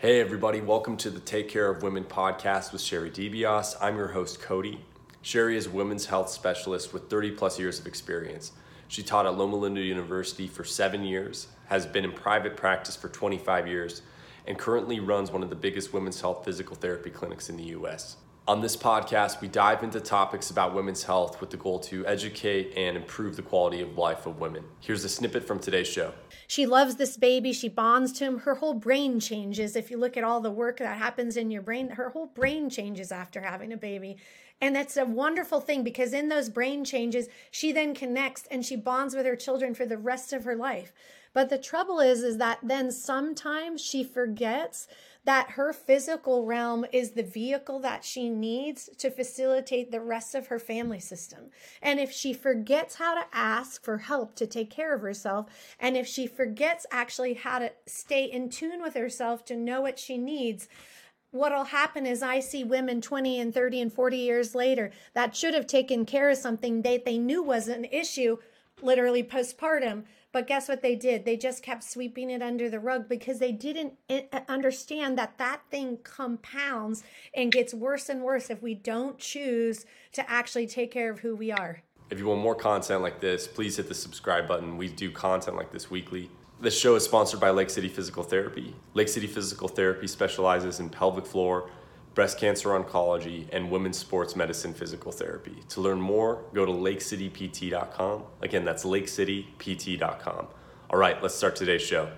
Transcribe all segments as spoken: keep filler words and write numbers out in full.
Hey everybody, welcome to the Take Care of Women podcast with Sherry DiBias. I'm your host, Cody. Sherry is a women's health specialist with thirty plus years of experience. She taught at Loma Linda University for seven years, has been in private practice for twenty-five years, and currently runs one of the biggest women's health physical therapy clinics in the U S. On this podcast, we dive into topics about women's health with the goal to educate and improve the quality of life of women. Here's a snippet from today's show. She loves this baby. She bonds to him. Her whole brain changes. If you look at all the work that happens in your brain, her whole brain changes after having a baby. And that's a wonderful thing because in those brain changes, she then connects and she bonds with her children for the rest of her life. But the trouble is, is that then sometimes she forgets that her physical realm is the vehicle that she needs to facilitate the rest of her family system. And if she forgets how to ask for help to take care of herself, and if she forgets actually how to stay in tune with herself to know what she needs, what'll happen is I see women twenty and thirty and forty years later that should have taken care of something that they knew was an issue, literally postpartum. But guess what they did? They just kept sweeping it under the rug because they didn't understand that that thing compounds and gets worse and worse if we don't choose to actually take care of who we are. If you want more content like this, please hit the subscribe button. We do content like this weekly. This show is sponsored by Lake City Physical Therapy. Lake City Physical Therapy specializes in pelvic floor, breast cancer oncology, and women's sports medicine physical therapy. To learn more, go to lake city p t dot com. Again, that's lake city p t dot com. All right, let's start today's show.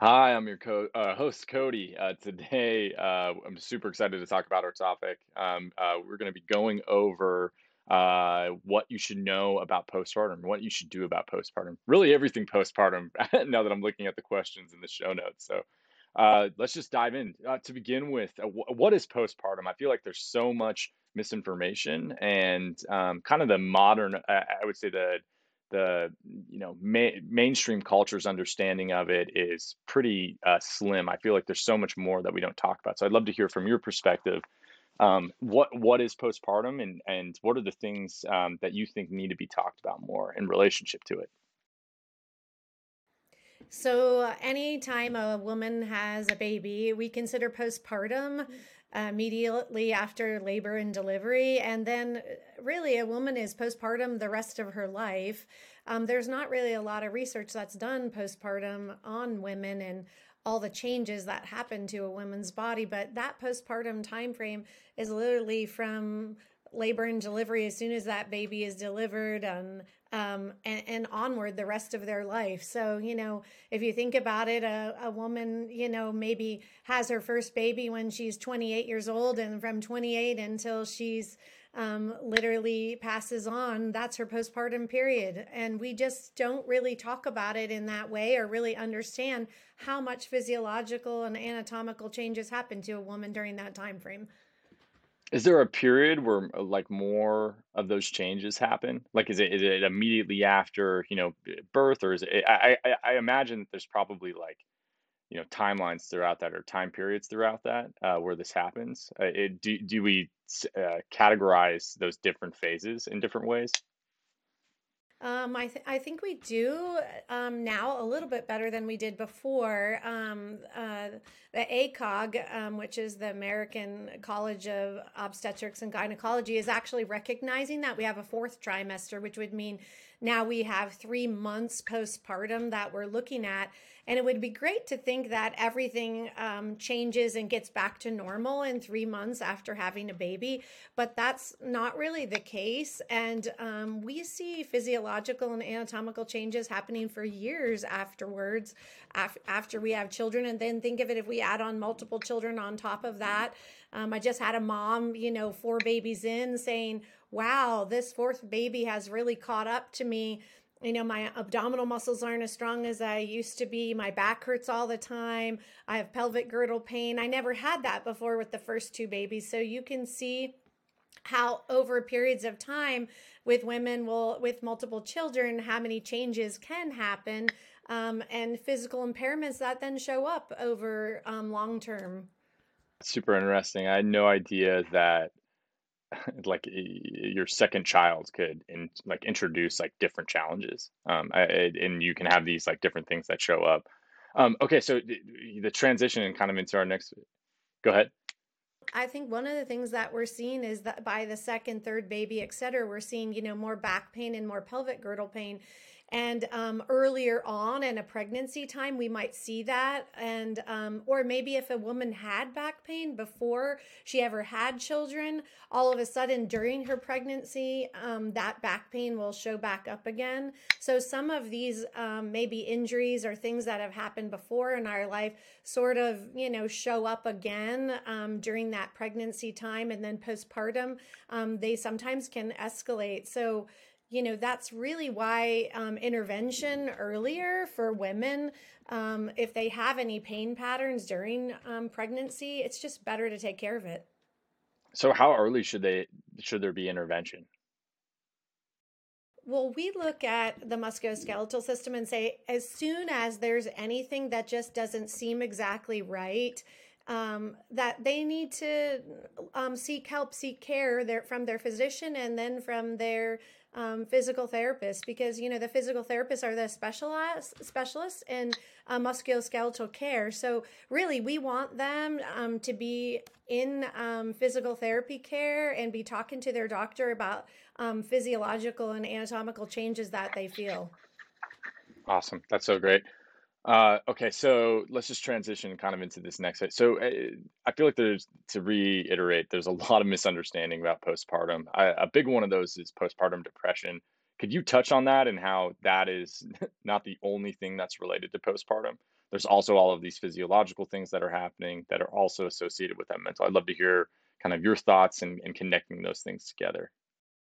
Hi, I'm your co- uh, host, Cody. Uh, today, uh, I'm super excited to talk about our topic. Um, uh, we're going to be going over uh, what you should know about postpartum, what you should do about postpartum, really everything postpartum, now that I'm looking at the questions in the show notes. So. Uh, let's just dive in. Uh, to begin with, uh, w- what is postpartum? I feel like there's so much misinformation and um, kind of the modern, uh, I would say the the you know ma- mainstream culture's understanding of it is pretty uh, slim. I feel like there's so much more that we don't talk about. So I'd love to hear from your perspective. Um, what what is postpartum, and and what are the things um, that you think need to be talked about more in relationship to it? So uh, anytime a woman has a baby, we consider postpartum uh, immediately after labor and delivery. And then really a woman is postpartum the rest of her life. Um, there's not really a lot of research that's done postpartum on women and all the changes that happen to a woman's body. But that postpartum time frame is literally from labor and delivery, as soon as that baby is delivered, and um, and, and onward the rest of their life. So, you know, if you think about it, a, a woman, you know, maybe has her first baby when she's twenty-eight years old, and from twenty-eight until she's um, literally passes on, that's her postpartum period. And we just don't really talk about it in that way or really understand how much physiological and anatomical changes happen to a woman during that time frame. Is there a period where like more of those changes happen? Like, is it is it immediately after, you know, birth, or is it, I, I, I imagine that there's probably like, you know, timelines throughout that or time periods throughout that uh, where this happens. Uh, it, do, do we uh, categorize those different phases in different ways? Um, I, th- I think we do um, now a little bit better than we did before. Um, uh, the A C O G, um, which is the American College of Obstetrics and Gynecology, is actually recognizing that we have a fourth trimester, which would mean now we have three months postpartum that we're looking at. And it would be great to think that everything um, changes and gets back to normal in three months after having a baby, but that's not really the case. And um, we see physiological and anatomical changes happening for years afterwards, af- after we have children. And then think of it if we add on multiple children on top of that. Um, I just had a mom, you know, four babies in, saying, wow, this fourth baby has really caught up to me. You know, my abdominal muscles aren't as strong as I used to be. My back hurts all the time. I have pelvic girdle pain. I never had that before with the first two babies. So you can see how over periods of time with women will, with multiple children, how many changes can happen um, and physical impairments that then show up over um, long term. Super interesting. I had no idea that like your second child could in, like introduce like different challenges um I, and you can have these like different things that show up Um, okay, so the transition and kind of into our next, go ahead. I think one of the things that we're seeing is that by the second, third baby, et cetera, we're seeing, you know, more back pain and more pelvic girdle pain. And um, earlier on in a pregnancy time, we might see that. And um, or maybe if a woman had back pain before she ever had children, all of a sudden during her pregnancy, um, that back pain will show back up again. So some of these um, maybe injuries or things that have happened before in our life sort of, you know, show up again um, during that pregnancy time. And then postpartum, um, they sometimes can escalate. So you know, that's really why um, intervention earlier for women, um, if they have any pain patterns during um, pregnancy, it's just better to take care of it. So how early should they, should there be intervention? Well, we look at the musculoskeletal system and say, as soon as there's anything that just doesn't seem exactly right, Um, that they need to um, seek help, seek care their, from their physician and then from their um, physical therapist, because, you know, the physical therapists are the specialized, specialists in uh, musculoskeletal care. So really, we want them um, to be in um, physical therapy care and be talking to their doctor about um, physiological and anatomical changes that they feel. Awesome. That's so great. Uh, okay, so let's just transition kind of into this next. So uh, I feel like there's, to reiterate, there's a lot of misunderstanding about postpartum. I, a big one of those is postpartum depression. Could you touch on that and how that is not the only thing that's related to postpartum? There's also all of these physiological things that are happening that are also associated with that mental. I'd love to hear kind of your thoughts and, and connecting those things together.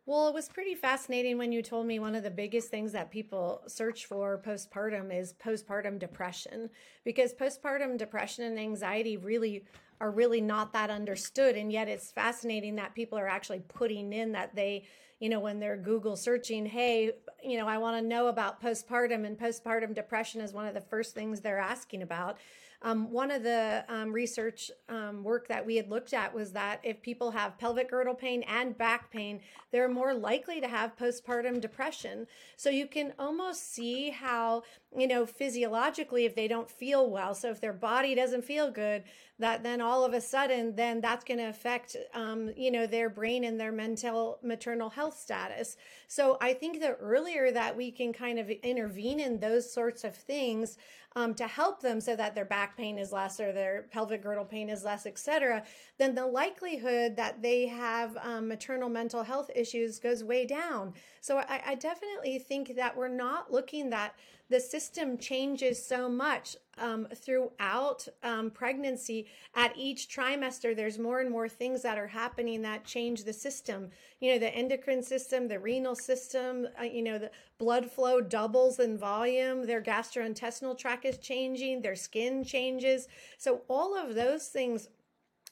Well, it was pretty fascinating when you told me one of the biggest things that people search for postpartum is postpartum depression, because postpartum depression and anxiety really are really not that understood. And yet it's fascinating that people are actually putting in that they, you know, when they're Google searching, hey, you know, I want to know about postpartum, and postpartum depression is one of the first things they're asking about. Um, one of the um, research um, work that we had looked at was that if people have pelvic girdle pain and back pain, they're more likely to have postpartum depression. So you can almost see how, you know, physiologically, if they don't feel well, so if their body doesn't feel good, that then all of a sudden, then that's going to affect, um, you know, their brain and their mental maternal health status. So I think the earlier that we can kind of intervene in those sorts of things um, to help them so that their back pain is less or their pelvic girdle pain is less, et cetera, then the likelihood that they have um, maternal mental health issues goes way down. So I, I definitely think that we're not looking that the system changes so much um, throughout um, pregnancy. At each trimester, there's more and more things that are happening that change the system. You know, the endocrine system, the renal system, uh, you know, the blood flow doubles in volume, their gastrointestinal tract is changing, their skin changes. So all of those things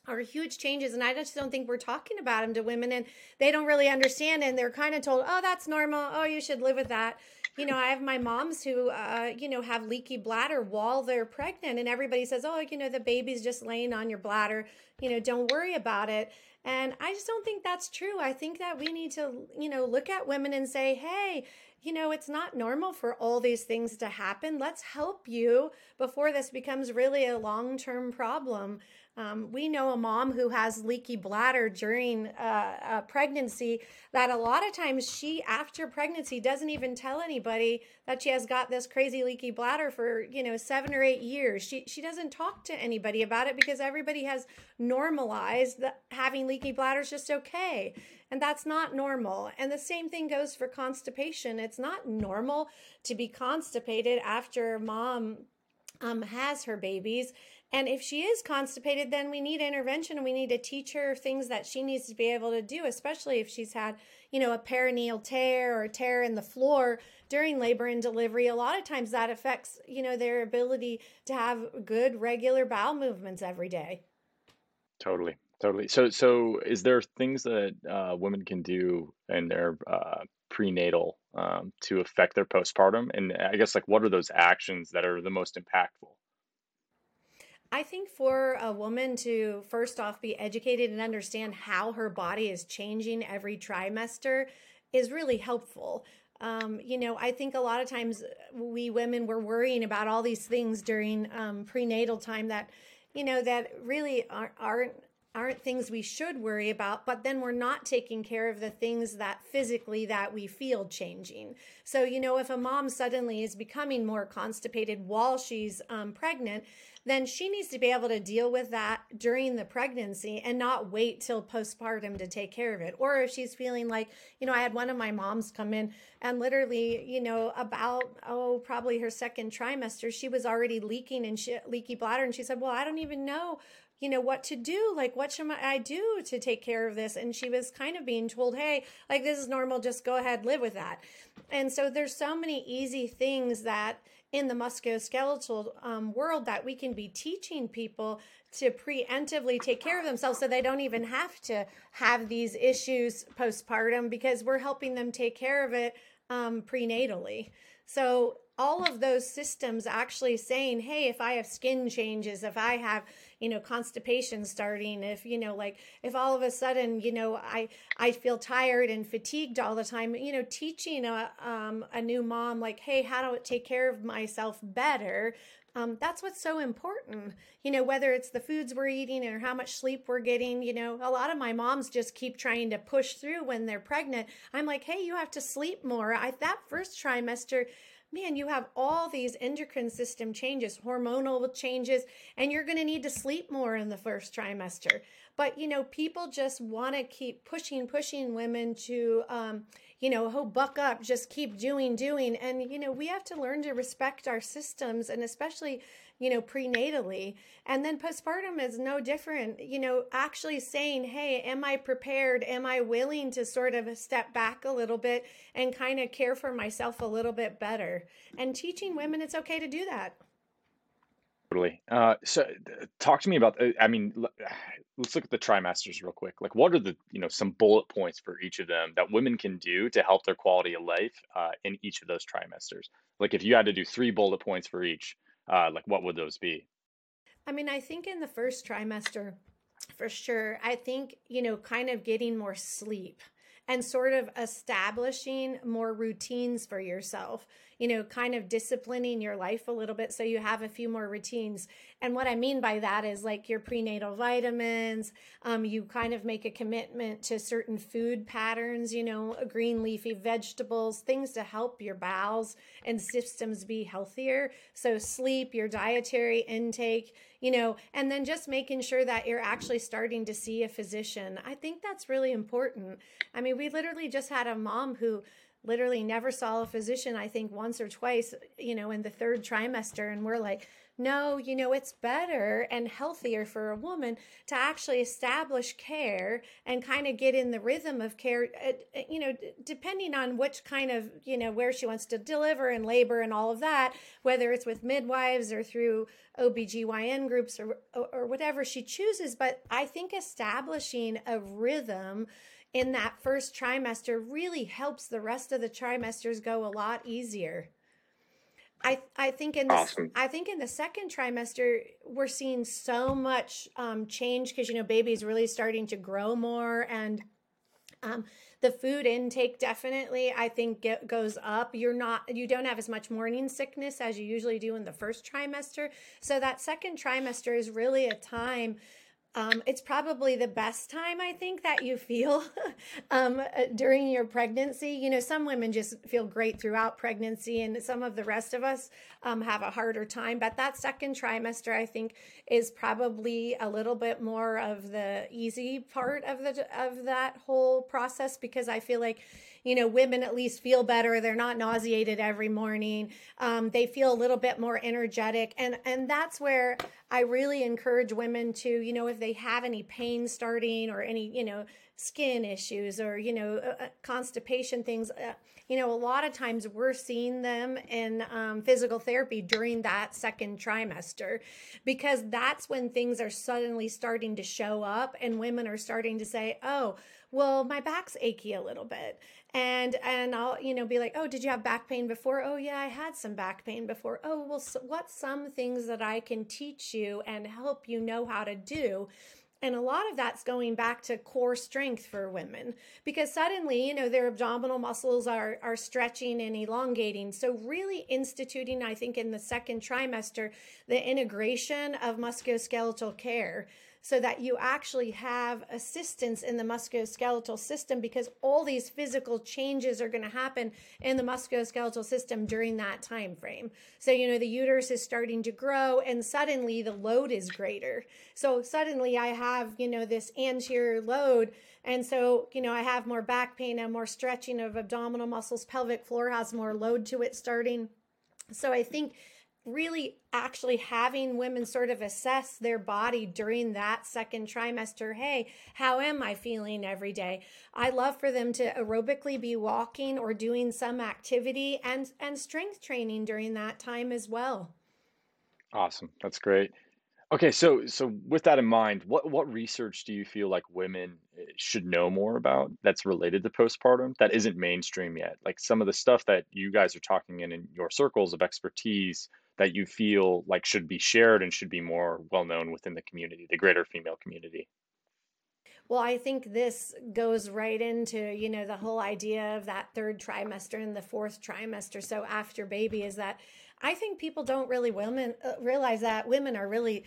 are huge changes, and I just don't think we're talking about them to women, and they don't really understand, and they're kind of told, oh, that's normal, oh, you should live with that. You know, I have my moms who, uh, you know, have leaky bladder while they're pregnant, and everybody says, oh, you know, the baby's just laying on your bladder, you know, don't worry about it. And I just don't think that's true. I think that we need to, you know, look at women and say, hey, you know, it's not normal for all these things to happen. Let's help you before this becomes really a long-term problem. Um, we know a mom who has leaky bladder during uh, a pregnancy that a lot of times she, after pregnancy, doesn't even tell anybody that she has got this crazy leaky bladder for, you know, seven or eight years. She she doesn't talk to anybody about it because everybody has normalized that having leaky bladder is just okay. And that's not normal. And the same thing goes for constipation. It's not normal to be constipated after mom um, has her babies. And if she is constipated, then we need intervention, and we need to teach her things that she needs to be able to do, especially if she's had, you know, a perineal tear or a tear in the floor during labor and delivery. A lot of times that affects, you know, their ability to have good regular bowel movements every day. Totally, totally. So, so is there things that uh, women can do in their uh, prenatal um, to affect their postpartum? And I guess, like, what are those actions that are the most impactful? I think for a woman to first off be educated and understand how her body is changing every trimester is really helpful. Um, you know, I think a lot of times we women were worrying about all these things during um, prenatal time that, you know, that really aren't, aren't aren't things we should worry about, but then we're not taking care of the things that physically that we feel changing. So, you know, if a mom suddenly is becoming more constipated while she's um, pregnant, then she needs to be able to deal with that during the pregnancy and not wait till postpartum to take care of it. Or if she's feeling like, you know, I had one of my moms come in and literally, you know, about, oh, probably her second trimester, she was already leaking and she, leaky bladder. And she said, well, I don't even know, you know, what to do, like, what should I do to take care of this? And she was kind of being told, hey, like, this is normal, just go ahead, live with that. And so there's so many easy things that in the musculoskeletal um, world that we can be teaching people to preemptively take care of themselves so they don't even have to have these issues postpartum because we're helping them take care of it um, prenatally. So all of those systems actually saying, hey, if I have skin changes, if I have, you know, constipation starting, if, you know, like if all of a sudden, you know, I, I feel tired and fatigued all the time, you know, teaching a, um, a new mom, like, hey, how do I take care of myself better? Um, that's what's so important, you know, whether it's the foods we're eating or how much sleep we're getting. You know, a lot of my moms just keep trying to push through when they're pregnant. I'm like, hey, you have to sleep more. I, that first trimester, man, you have all these endocrine system changes, hormonal changes, and you're going to need to sleep more in the first trimester. But, you know, people just want to keep pushing, pushing women to, um, you know, oh, buck up, just keep doing, doing. And, you know, we have to learn to respect our systems, and especially, you know, prenatally. And then postpartum is no different, you know, actually saying, hey, am I prepared? Am I willing to sort of step back a little bit and kind of care for myself a little bit better? And teaching women it's okay to do that. Totally. Uh, so uh, talk to me about, uh, I mean, l- let's look at the trimesters real quick. Like, what are the, you know, some bullet points for each of them that women can do to help their quality of life uh, in each of those trimesters? Like, if you had to do three bullet points for each, uh, like, what would those be? I mean, I think in the first trimester, for sure, I think, you know, kind of getting more sleep and sort of establishing more routines for yourself, you know, kind of disciplining your life a little bit so you have a few more routines. And what I mean by that is like your prenatal vitamins, um, you kind of make a commitment to certain food patterns, you know, green leafy vegetables, things to help your bowels and systems be healthier. So sleep, your dietary intake, you know, and then just making sure that you're actually starting to see a physician. I think that's really important. I mean, we literally just had a mom who literally never saw a physician, I think once or twice, you know, in the third trimester. And we're like, no, you know, it's better and healthier for a woman to actually establish care and kind of get in the rhythm of care, you know, depending on which kind of, you know, where she wants to deliver and labor and all of that, whether it's with midwives or through O B G Y N groups or, or whatever she chooses. But I think establishing a rhythm in that first trimester really helps the rest of the trimesters go a lot easier. I I think in the, awesome. I think in the second trimester we're seeing so much um, change because, you know, baby's really starting to grow more, and um, the food intake definitely I think get, goes up. You're not you don't have as much morning sickness as you usually do in the first trimester. So that second trimester is really a time. Um, it's probably the best time, I think, that you feel um, during your pregnancy. You know, some women just feel great throughout pregnancy, and some of the rest of us um, have a harder time. But that second trimester, I think, is probably a little bit more of the easy part of the of that whole process, because I feel like, you know, women at least feel better. They're not nauseated every morning. Um, they feel a little bit more energetic, and and that's where I really encourage women to, you know, if they They have any pain starting or any, you know, skin issues or, you know, uh, constipation things, uh, you know, a lot of times we're seeing them in um, physical therapy during that second trimester, because that's when things are suddenly starting to show up and women are starting to say, oh, well, my back's achy a little bit. And, and I'll, you know, be like, oh, did you have back pain before? Oh yeah, I had some back pain before. Oh, well, so what's some things that I can teach you and help you know how to do? And a lot of that's going back to core strength for women, because suddenly, you know, their abdominal muscles are, are stretching and elongating. So really instituting, I think, in the second trimester, the integration of musculoskeletal care so that you actually have assistance in the musculoskeletal system, because all these physical changes are going to happen in the musculoskeletal system during that time frame. So, you know, the uterus is starting to grow and suddenly the load is greater. So suddenly I have Have, you know, this anterior load. And so, you know, I have more back pain and more stretching of abdominal muscles. Pelvic floor has more load to it starting. So I think really actually having women sort of assess their body during that second trimester. Hey, how am I feeling every day? I love for them to aerobically be walking or doing some activity and, and strength training during that time as well. Awesome. That's great. Okay, so so with that in mind, what, what research do you feel like women should know more about that's related to postpartum that isn't mainstream yet? Like some of the stuff that you guys are talking in, in your circles of expertise that you feel like should be shared and should be more well known within the community, the greater female community. Well, I think this goes right into, you know, the whole idea of that third trimester and the fourth trimester. So after baby is that I think people don't really women uh, realize that women are really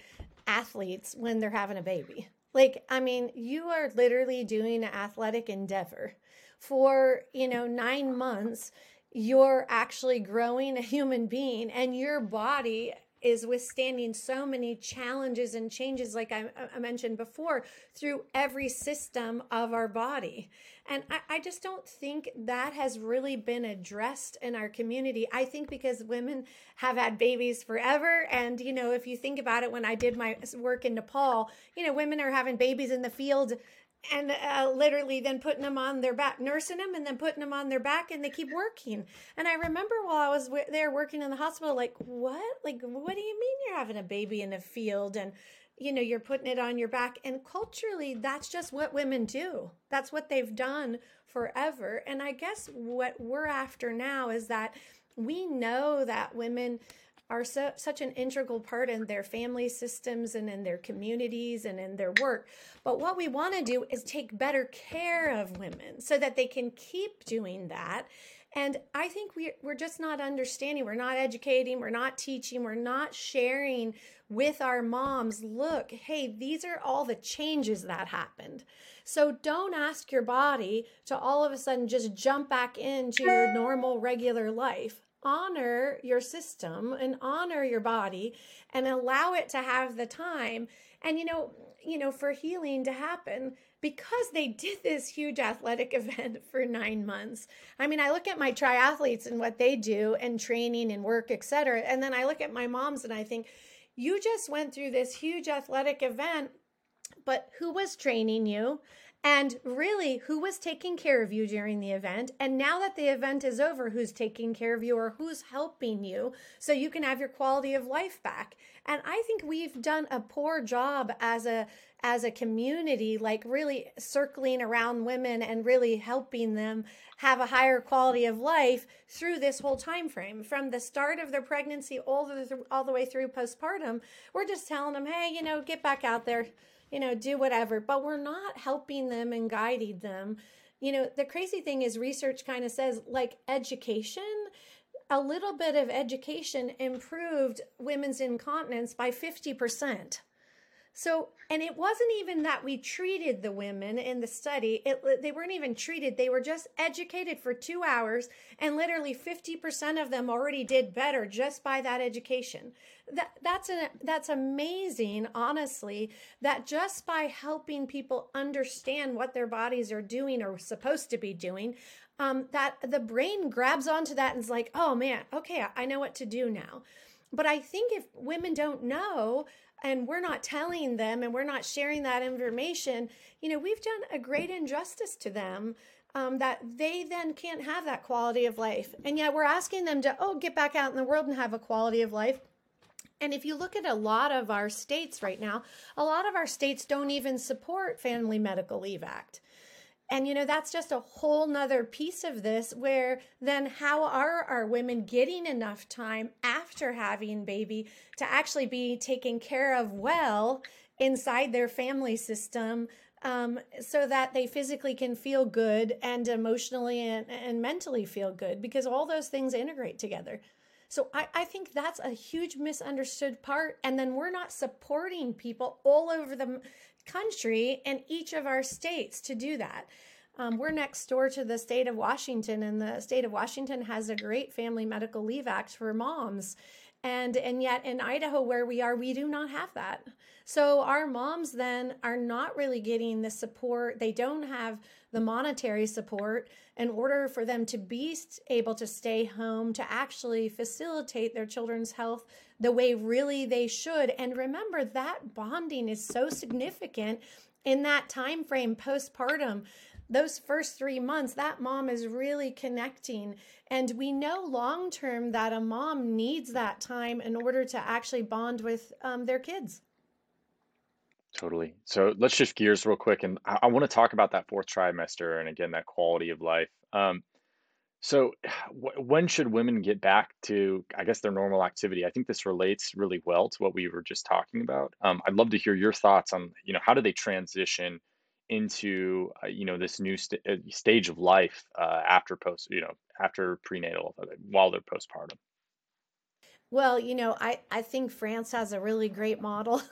athletes when they're having a baby. Like, I mean, you are literally doing an athletic endeavor for, you know, nine months. You're actually growing a human being, and your body is withstanding so many challenges and changes, like I, I mentioned before, through every system of our body. And I, I just don't think that has really been addressed in our community. I think because women have had babies forever. And, you know, if you think about it, when I did my work in Nepal, you know, women are having babies in the field and uh, literally then putting them on their back, nursing them and then putting them on their back, and they keep working. And I remember while I was w- there working in the hospital, like, what? Like, what do you mean you're having a baby in a field and, you know, you're putting it on your back? And culturally, that's just what women do. That's what they've done forever. And I guess what we're after now is that we know that women are so, such an integral part in their family systems and in their communities and in their work. But what we want to do is take better care of women so that they can keep doing that. And I think we, we're just not understanding, we're not educating, we're not teaching, we're not sharing with our moms, look, hey, these are all the changes that happened. So don't ask your body to all of a sudden just jump back into your normal, regular life. Honor your system and honor your body and allow it to have the time and, you know, you know, for healing to happen, because they did this huge athletic event for nine months. I mean, I look at my triathletes and what they do and training and work, et cetera. And then I look at my moms and I think, you just went through this huge athletic event, but who was training you? And really, who was taking care of you during the event? And now that the event is over, who's taking care of you or who's helping you so you can have your quality of life back? And I think we've done a poor job as a as a community, like really circling around women and really helping them have a higher quality of life through this whole time frame, from the start of their pregnancy all the all the way through postpartum. We're just telling them, hey, you know, get back out there, you know, do whatever, but we're not helping them and guiding them. You know, the crazy thing is research kind of says like education, a little bit of education improved women's incontinence by fifty percent. So, and it wasn't even that we treated the women in the study. It, they weren't even treated. They were just educated for two hours, and literally fifty percent of them already did better just by that education. That, that's, a, that's amazing, honestly, that just by helping people understand what their bodies are doing or supposed to be doing, um, that the brain grabs onto that and is like, oh man, okay, I know what to do now. But I think if women don't know, and we're not telling them and we're not sharing that information, you know, we've done a great injustice to them, um, that they then can't have that quality of life. And yet we're asking them to, oh, get back out in the world and have a quality of life. And if you look at a lot of our states right now, a lot of our states don't even support Family Medical Leave Act. And, you know, that's just a whole nother piece of this, where then how are our women getting enough time after having baby to actually be taken care of well inside their family system, um, so that they physically can feel good and emotionally and, and mentally feel good, because all those things integrate together. So I, I think that's a huge misunderstood part. And then we're not supporting people all over the country and each of our states to do that. Um, we're next door to the state of Washington, and the state of Washington has a great Family Medical Leave Act for moms. And and yet in Idaho, where we are, we do not have that. So our moms then are not really getting the support. They don't have the monetary support in order for them to be able to stay home, to actually facilitate their children's health the way really they should. And remember, that bonding is so significant in that time frame postpartum. Those first three months, that mom is really connecting. And we know long term that a mom needs that time in order to actually bond with um, their kids. Totally. So let's shift gears real quick. And I, I want to talk about that fourth trimester and, again, that quality of life. Um, so w- when should women get back to, I guess, their normal activity? I think this relates really well to what we were just talking about. Um, I'd love to hear your thoughts on, you know, how do they transition into uh, you know this new st- stage of life uh, after post you know after prenatal while they're postpartum? Well, you know, I I think France has a really great model.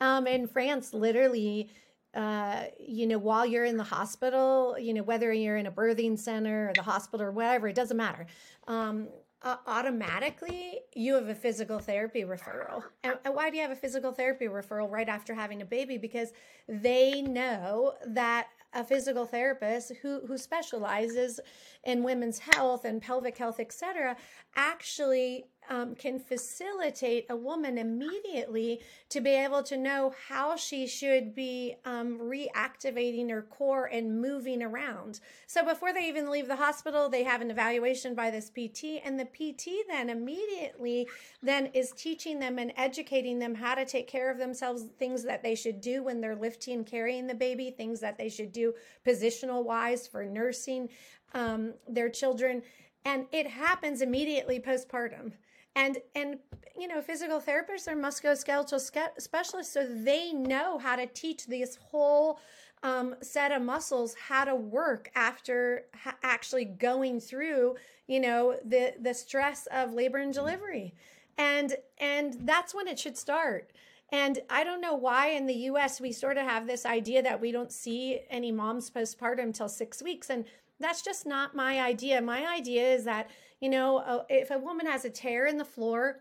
um, in France, literally, uh, you know, while you're in the hospital, you know, whether you're in a birthing center or the hospital or whatever, it doesn't matter. Um, Uh, automatically, you have a physical therapy referral. And, and why do you have a physical therapy referral right after having a baby? Because they know that a physical therapist who, who specializes in women's health and pelvic health, et cetera, actually um, can facilitate a woman immediately to be able to know how she should be um, reactivating her core and moving around. So before they even leave the hospital, they have an evaluation by this P T, and the P T then immediately then is teaching them and educating them how to take care of themselves, things that they should do when they're lifting and carrying the baby, things that they should do positional wise for nursing um, their children. And it happens immediately postpartum. And, and you know, physical therapists are musculoskeletal sca- specialists, so they know how to teach this whole um, set of muscles how to work after ha- actually going through, you know, the, the stress of labor and delivery. And, and that's when it should start. And I don't know why in the U S we sort of have this idea that we don't see any moms postpartum till six weeks. And that's just not my idea. My idea is that, you know, if a woman has a tear in the floor,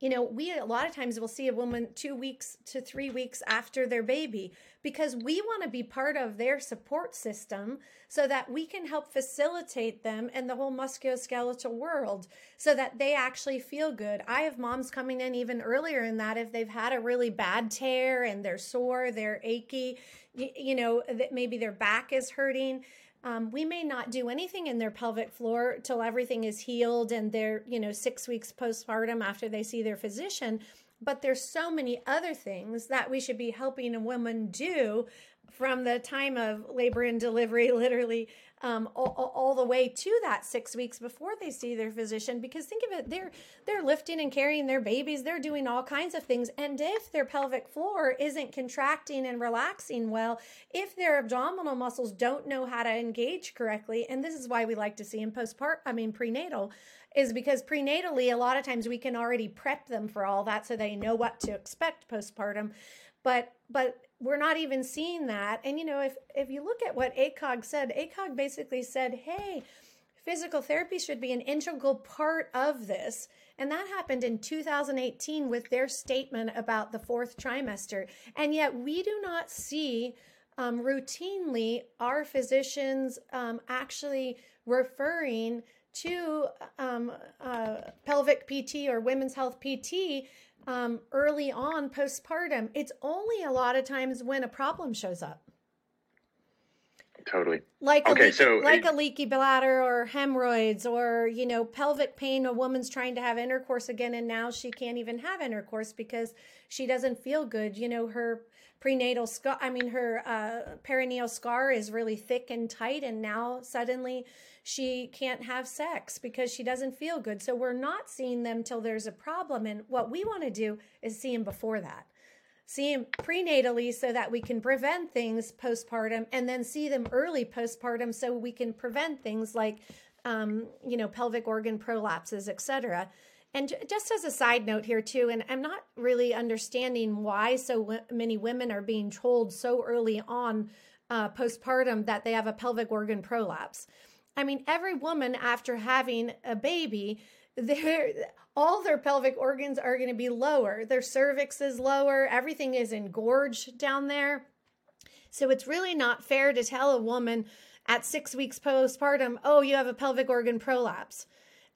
you know, we a lot of times will see a woman two weeks to three weeks after their baby, because we want to be part of their support system so that we can help facilitate them and the whole musculoskeletal world so that they actually feel good. I have moms coming in even earlier in that if they've had a really bad tear and they're sore, they're achy, you know, that maybe their back is hurting. Um, we may not do anything in their pelvic floor till everything is healed and they're, you know, six weeks postpartum after they see their physician. But there's so many other things that we should be helping a woman do from the time of labor and delivery, literally um, all, all the way to that six weeks before they see their physician. Because think of it, they're they're lifting and carrying their babies, they're doing all kinds of things. And if their pelvic floor isn't contracting and relaxing well, if their abdominal muscles don't know how to engage correctly, and this is why we like to see in postpartum, I mean prenatal, is because prenatally, a lot of times we can already prep them for all that so they know what to expect postpartum. But but we're not even seeing that. And, you know, if, if you look at what A C O G said, A C O G basically said, hey, physical therapy should be an integral part of this. And that happened in two thousand eighteen with their statement about the fourth trimester. And yet we do not see um, routinely our physicians um, actually referring to um, uh, pelvic P T or women's health P T um, early on postpartum. It's only a lot of times when a problem shows up. Totally. Like, okay, a, leaky, so like it, a leaky bladder or hemorrhoids or, you know, pelvic pain. A woman's trying to have intercourse again, and now she can't even have intercourse because she doesn't feel good. You know, her prenatal scar, I mean, her uh, perineal scar is really thick and tight, and now suddenly she can't have sex because she doesn't feel good. So we're not seeing them till there's a problem. And what we want to do is see them before that. see them prenatally so that we can prevent things postpartum, and then see them early postpartum so we can prevent things like, um, you know, pelvic organ prolapses, et cetera. And just as a side note here too, and I'm not really understanding why so w- many women are being told so early on uh, postpartum that they have a pelvic organ prolapse. I mean, every woman after having a baby, their all their pelvic organs are going to be lower. Their cervix is lower. Everything is engorged down there. So it's really not fair to tell a woman at six weeks postpartum, oh, you have a pelvic organ prolapse.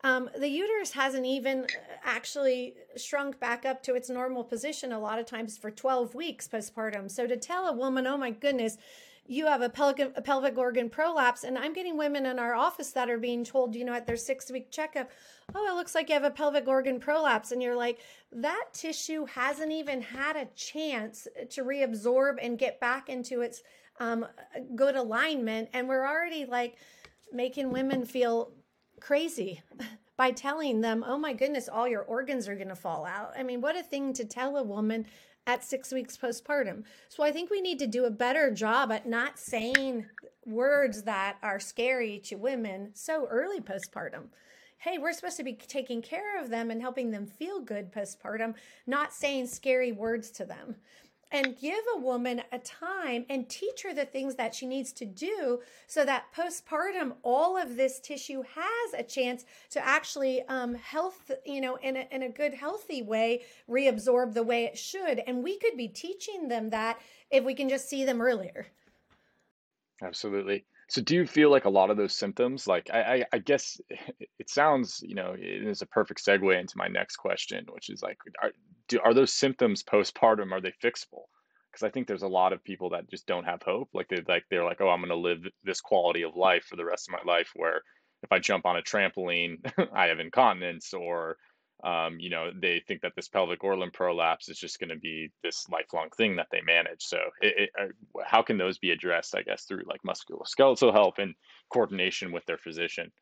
Um, the uterus hasn't even actually shrunk back up to its normal position a lot of times for twelve weeks postpartum. So to tell a woman, oh my goodness, you have a pelvic, a pelvic organ prolapse, and I'm getting women in our office that are being told, you know, at their six-week checkup, oh, it looks like you have a pelvic organ prolapse. And you're like, that tissue hasn't even had a chance to reabsorb and get back into its um, good alignment. And we're already like making women feel crazy by telling them, oh my goodness, all your organs are going to fall out. I mean, what a thing to tell a woman at six weeks postpartum. So I think we need to do a better job at not saying words that are scary to women so early postpartum. Hey, we're supposed to be taking care of them and helping them feel good postpartum, not saying scary words to them. And give a woman a time and teach her the things that she needs to do so that postpartum, all of this tissue has a chance to actually um, health, you know, in a, in a good, healthy way, reabsorb the way it should. And we could be teaching them that if we can just see them earlier. Absolutely. So do you feel like a lot of those symptoms, like I, I, I guess it sounds, you know, it is a perfect segue into my next question, which is like, are, do, are those symptoms postpartum? Are they fixable? Because I think there's a lot of people that just don't have hope. Like they like they're like, oh, I'm going to live this quality of life for the rest of my life, where if I jump on a trampoline, I have incontinence, or um, you know, they think that this pelvic organ prolapse is just going to be this lifelong thing that they manage. So it, it, how can those be addressed, I guess, through like musculoskeletal help and coordination with their physician?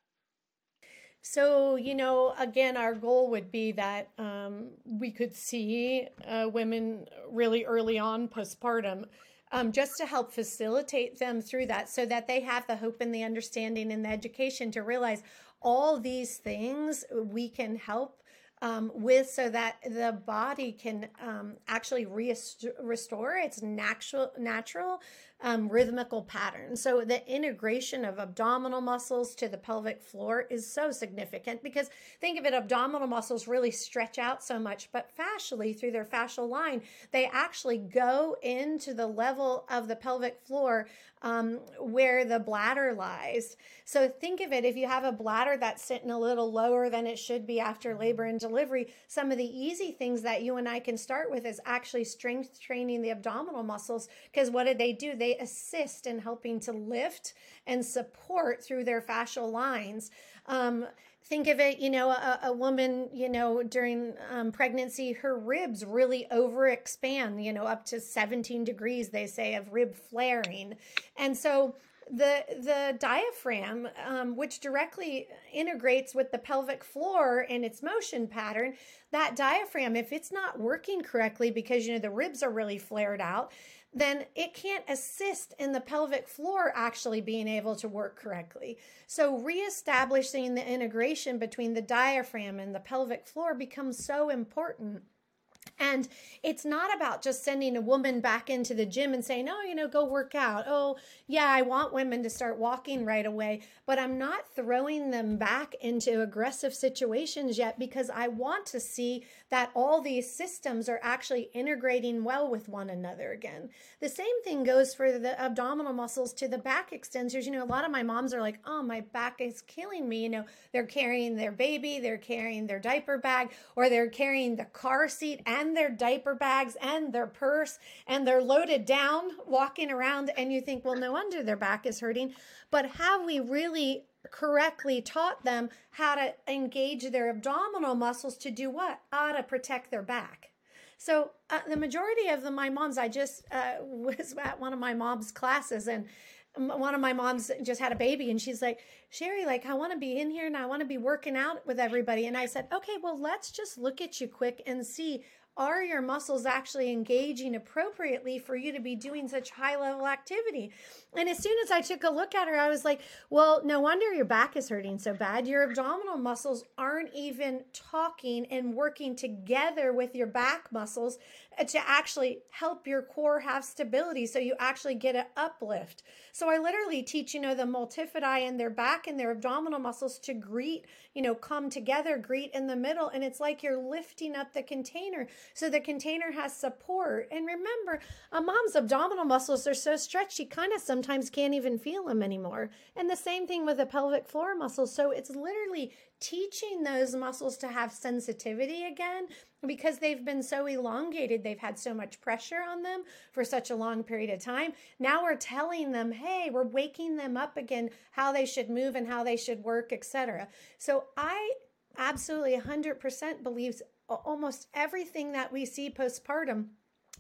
So, you know, again, our goal would be that um, we could see uh, women really early on postpartum um, just to help facilitate them through that so that they have the hope and the understanding and the education to realize all these things we can help Um, with so that the body can um, actually re- restore its natural, natural um, rhythmical pattern. So the integration of abdominal muscles to the pelvic floor is so significant, because think of it, abdominal muscles really stretch out so much, but fascially through their fascial line, they actually go into the level of the pelvic floor um, where the bladder lies. So think of it, if you have a bladder that's sitting a little lower than it should be after labor and delivery, some of the easy things that you and I can start with is actually strength training the abdominal muscles, because what do they do? They assist in helping to lift and support through their fascial lines. Um, think of it, you know, a, a woman, you know, during um, pregnancy, her ribs really overexpand, you know, up to seventeen degrees, they say, of rib flaring. And so The the diaphragm, um, which directly integrates with the pelvic floor and its motion pattern, that diaphragm, if it's not working correctly because, you know, the ribs are really flared out, then it can't assist in the pelvic floor actually being able to work correctly. So reestablishing the integration between the diaphragm and the pelvic floor becomes so important. And it's not about just sending a woman back into the gym and saying, oh, you know, go work out. Oh, yeah, I want women to start walking right away, but I'm not throwing them back into aggressive situations yet, because I want to see that all these systems are actually integrating well with one another again. The same thing goes for the abdominal muscles to the back extensors. You know, a lot of my moms are like, oh, my back is killing me. You know, they're carrying their baby, they're carrying their diaper bag, or they're carrying the car seat and their diaper bags and their purse, and they're loaded down walking around, and you think, well, no wonder their back is hurting. But have we really correctly taught them how to engage their abdominal muscles to do what? Ah, to protect their back. So uh, the majority of the, my moms, I just uh, was at one of my mom's classes, and one of my moms just had a baby, and she's like, Sherry, like, I want to be in here and I want to be working out with everybody. And I said, okay, well, let's just look at you quick and see, Are your muscles actually engaging appropriately for you to be doing such high-level activity? And as soon as I took a look at her, I was like, well, no wonder your back is hurting so bad. Your abdominal muscles aren't even talking and working together with your back muscles to actually help your core have stability so you actually get an uplift. So I literally teach, you know, the multifidi and their back and their abdominal muscles to greet, you know, come together, greet in the middle, and it's like you're lifting up the container. So the container has support. And remember, a mom's abdominal muscles are so stretched, she kind of sometimes can't even feel them anymore. And the same thing with the pelvic floor muscles. So it's literally teaching those muscles to have sensitivity again, because they've been so elongated, they've had so much pressure on them for such a long period of time. Now we're telling them, hey, we're waking them up again, how they should move and how they should work, et cetera. So I absolutely one hundred percent believes almost everything that we see postpartum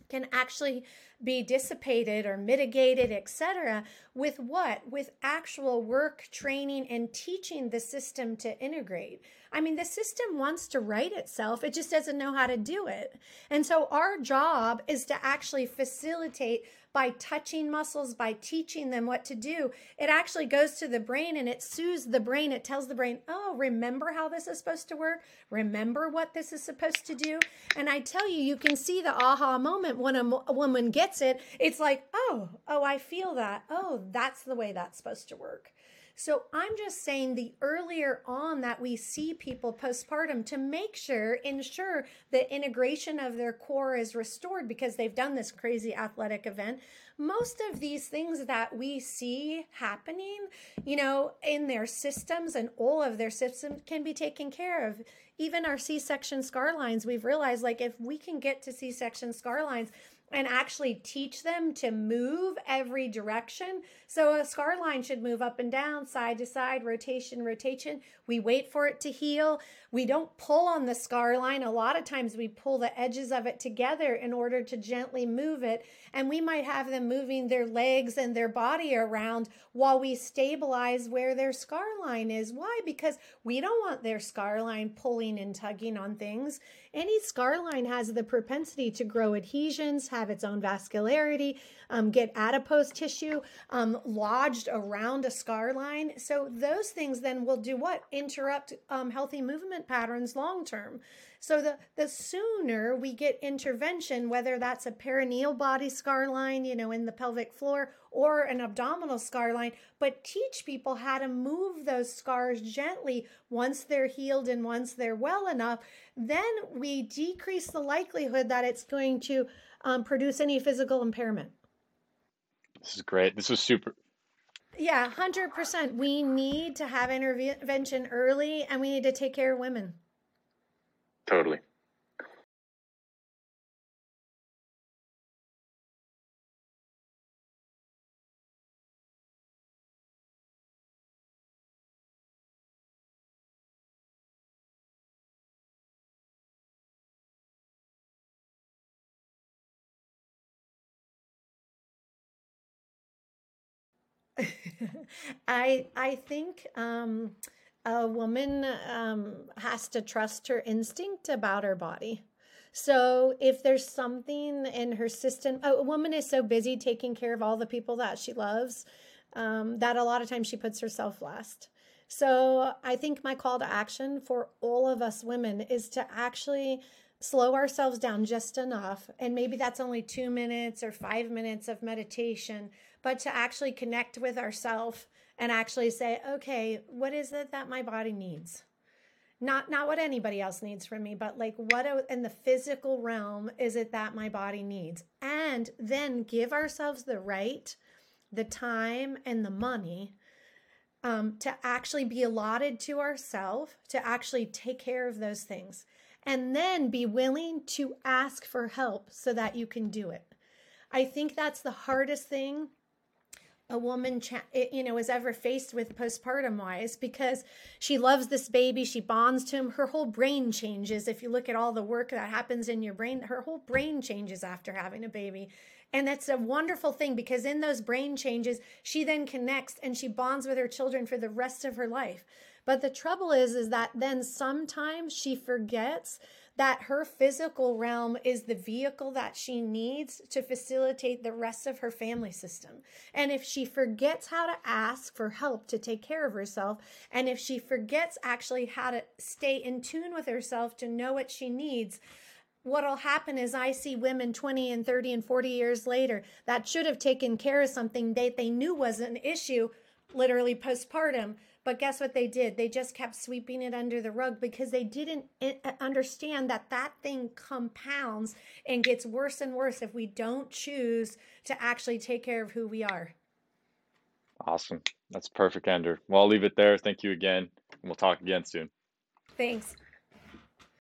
can actually be dissipated or mitigated, et cetera, with what? With actual work, training, and teaching the system to integrate. I mean, the system wants to right itself. It just doesn't know how to do it. And so our job is to actually facilitate by touching muscles, by teaching them what to do. It actually goes to the brain and it soothes the brain. It tells the brain, oh, remember how this is supposed to work? Remember what this is supposed to do? And I tell you, you can see the aha moment when a woman gets it. It's like, oh, oh, I feel that. Oh, that's the way that's supposed to work. So I'm just saying the earlier on that we see people postpartum to make sure, ensure the integration of their core is restored because they've done this crazy athletic event. Most of these things that we see happening, you know, in their systems and all of their systems can be taken care of. Even our C-section scar lines, we've realized like if we can get to C-section scar lines, and actually teach them to move every direction. So a scar line should move up and down, side to side, rotation, rotation. We wait for it to heal. We don't pull on the scar line. A lot of times we pull the edges of it together in order to gently move it. And we might have them moving their legs and their body around while we stabilize where their scar line is. Why? Because we don't want their scar line pulling and tugging on things. Any scar line has the propensity to grow adhesions, have its own vascularity, um, get adipose tissue um, lodged around a scar line. So those things then will do what? Interrupt um, healthy movement patterns long term. So the, the sooner we get intervention, whether that's a perineal body scar line, you know, in the pelvic floor or an abdominal scar line, but teach people how to move those scars gently once they're healed and once they're well enough, then we decrease the likelihood that it's going to um, produce any physical impairment. This is great. This was super. Yeah, one hundred percent. We need to have intervention early and we need to take care of women. Totally. I I think um a woman um, has to trust her instinct about her body. So if there's something in her system, oh, a woman is so busy taking care of all the people that she loves um, that a lot of times she puts herself last. So I think my call to action for all of us women is to actually slow ourselves down just enough. And maybe that's only two minutes or five minutes of meditation, but to actually connect with ourselves and actually say, okay, what is it that my body needs? Not not what anybody else needs from me, but like what in the physical realm is it that my body needs? And then give ourselves the right, the time, and the money um, to actually be allotted to ourselves, to actually take care of those things. And then be willing to ask for help so that you can do it. I think that's the hardest thing a woman, you know, is ever faced with postpartum wise, because she loves this baby. She bonds to him. Her whole brain changes. If you look at all the work that happens in your brain, her whole brain changes after having a baby. And that's a wonderful thing because in those brain changes, she then connects and she bonds with her children for the rest of her life. But the trouble is, is that then sometimes she forgets that her physical realm is the vehicle that she needs to facilitate the rest of her family system. And if she forgets how to ask for help to take care of herself, and if she forgets actually how to stay in tune with herself to know what she needs, what'll happen is I see women twenty and thirty and forty years later that should have taken care of something that they knew was an issue, literally postpartum. But guess what they did? They just kept sweeping it under the rug because they didn't understand that that thing compounds and gets worse and worse if we don't choose to actually take care of who we are. Awesome. That's perfect, Ender. Well, I'll leave it there. Thank you again. And we'll talk again soon. Thanks.